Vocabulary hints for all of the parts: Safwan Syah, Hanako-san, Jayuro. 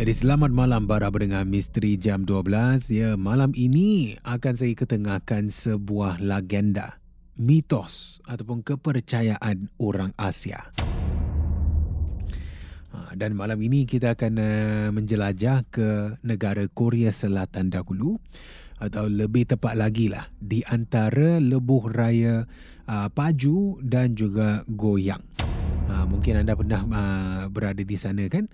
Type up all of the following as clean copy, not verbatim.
Jadi selamat malam para pendengar misteri jam 12. Ya, malam ini akan saya ketengahkan sebuah legenda, mitos ataupun kepercayaan orang Asia. Dan malam ini kita akan menjelajah ke negara Korea Selatan dahulu, atau lebih tepat lagi lah di antara lebuh raya Paju dan juga Goyang. Mungkin anda pernah berada di sana kan?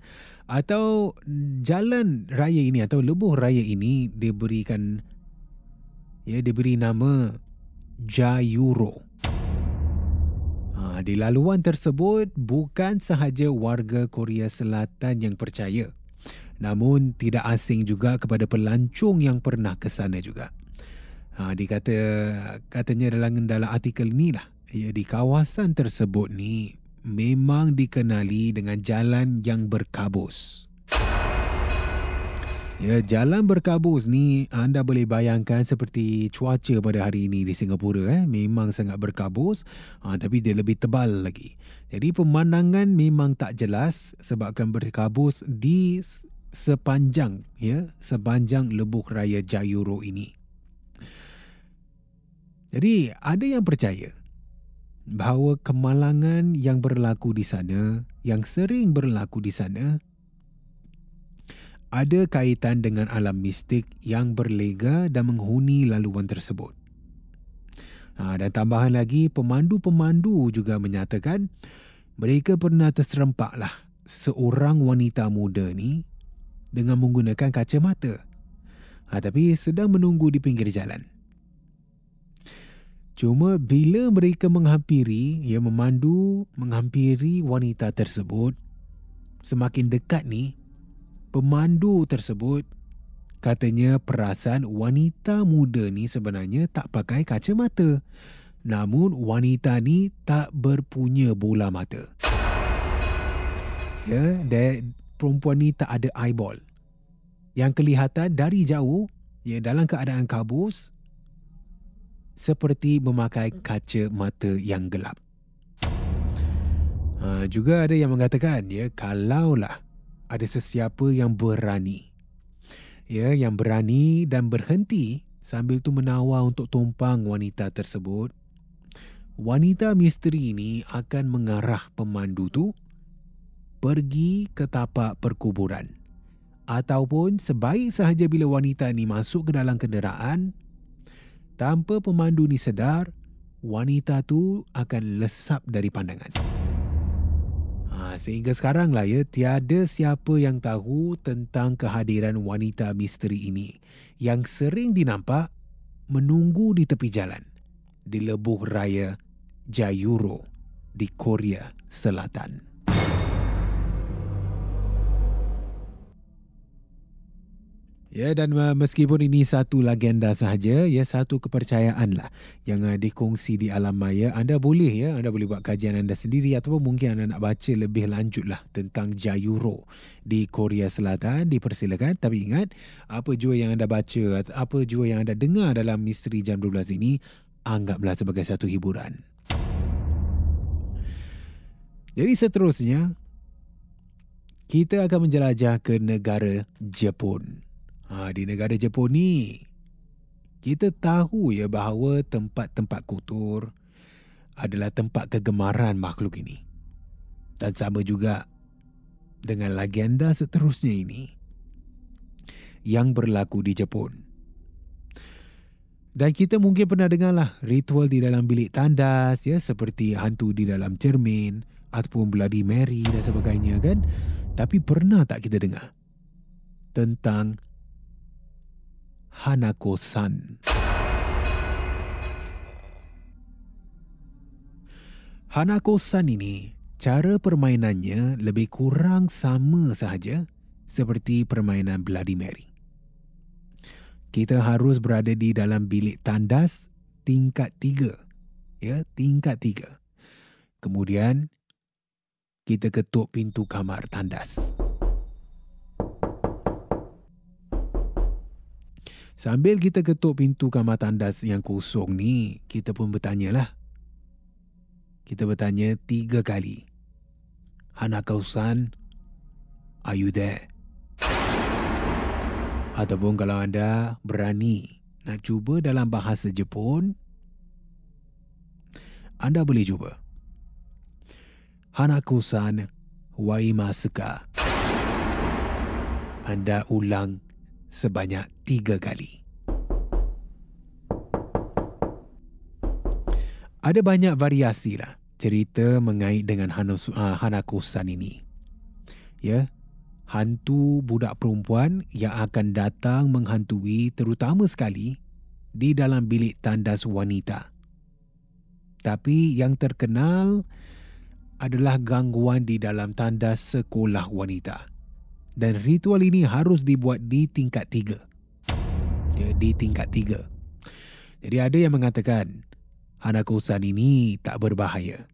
Atau jalan raya ini atau lebuh raya ini diberi nama Jayuro. Di laluan tersebut bukan sahaja warga Korea Selatan yang percaya, namun tidak asing juga kepada pelancong yang pernah ke sana juga. Katanya dalam artikel ni lah, ya, di kawasan tersebut ni memang dikenali dengan jalan yang berkabus. Ya, jalan berkabus ni anda boleh bayangkan seperti cuaca pada hari ini di Singapura. Memang sangat berkabus, tapi dia lebih tebal lagi. Jadi pemandangan memang tak jelas sebabkan berkabus di sepanjang lebuh raya Jayuro ini. Jadi ada yang percaya bahawa kemalangan yang berlaku di sana, yang sering berlaku di sana, ada kaitan dengan alam mistik yang berlega dan menghuni laluan tersebut. Dan tambahan lagi, pemandu-pemandu juga menyatakan mereka pernah terserempaklah seorang wanita muda ni dengan menggunakan kacamata, tapi sedang menunggu di pinggir jalan. Cuma bila mereka menghampiri wanita tersebut, semakin dekat ni, pemandu tersebut katanya perasan wanita muda ni sebenarnya tak pakai kacamata. Namun wanita ni tak berpunya bola mata. Ya, perempuan ni tak ada eyeball. Yang kelihatan dari jauh, ya, dalam keadaan kabus, seperti memakai kaca mata yang gelap. Juga ada yang mengatakan, ya, kalaulah ada sesiapa yang berani, ya, yang berani dan berhenti sambil tu menawar untuk tumpang wanita tersebut, wanita misteri ini akan mengarah pemandu tu pergi ke tapak perkuburan. Ataupun sebaik sahaja bila wanita ini masuk ke dalam kenderaan, tanpa pemandu ni sedar, wanita tu akan lesap dari pandangan. Sehingga sekarang lah ya, tiada siapa yang tahu tentang kehadiran wanita misteri ini yang sering dinampak menunggu di tepi jalan di lebuh raya Jayuro di Korea Selatan. Ya, dan meskipun ini satu legenda sahaja, ya, satu kepercayaanlah yang dikongsi di alam maya. Anda boleh buat kajian anda sendiri ataupun mungkin anda nak baca lebih lanjutlah tentang Jayuro di Korea Selatan, dipersilakan. Tapi ingat, apa jua yang anda baca, apa jua yang anda dengar dalam Misteri Jam 12 ini, anggaplah sebagai satu hiburan. Jadi seterusnya, kita akan menjelajah ke negara Jepun. Di negara Jepun ni, kita tahu ya bahawa tempat-tempat kotor adalah tempat kegemaran makhluk ini. Dan sama juga dengan legenda seterusnya ini yang berlaku di Jepun. Dan kita mungkin pernah dengarlah ritual di dalam bilik tandas, ya, seperti hantu di dalam cermin ataupun Bloody Mary dan sebagainya, kan? Tapi pernah tak kita dengar tentang Hanako-san? Hanako-san ini, cara permainannya lebih kurang sama sahaja seperti permainan Bloody Mary. Kita harus berada di dalam bilik tandas tingkat 3. Ya, tingkat 3. Kemudian, kita ketuk pintu kamar tandas. Sambil kita ketuk pintu kamar tandas yang kosong ni, kita pun bertanyalah. Kita bertanya 3 kali. Hanako-san, are you there? Ataupun kalau anda berani nak cuba dalam bahasa Jepun, anda boleh cuba. Hanako-san, waimasu ka? Anda ulang sebanyak 3 kali. Ada banyak variasi lah cerita mengait dengan Hanako-san ini. Ya, hantu budak perempuan yang akan datang menghantui terutama sekali di dalam bilik tandas wanita. Tapi yang terkenal adalah gangguan di dalam tandas sekolah wanita. Dan ritual ini harus dibuat di tingkat 3. Ya, di tingkat 3. Jadi ada yang mengatakan Hanako-san ini tak berbahaya.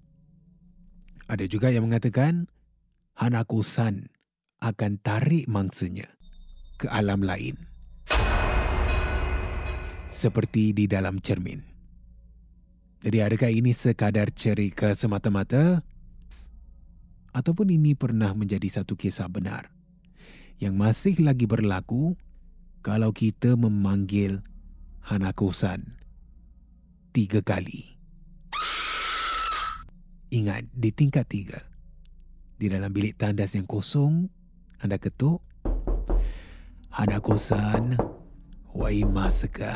Ada juga yang mengatakan Hanako-san akan tarik mangsanya ke alam lain, seperti di dalam cermin. Jadi adakah ini sekadar cerita semata-mata? Ataupun ini pernah menjadi satu kisah benar yang masih lagi berlaku kalau kita memanggil Hanako-san 3 kali. Ingat, di tingkat 3. Di dalam bilik tandas yang kosong, anda ketuk. Hanako-san, waimasu ka?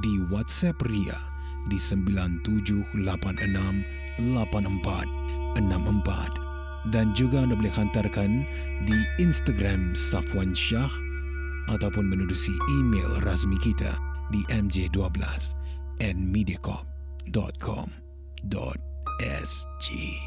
di WhatsApp Ria di 97868464 dan juga anda boleh hantarkan di Instagram Safwan Syah ataupun menerusi email rasmi kita di mj12@mediacorp.com.sg.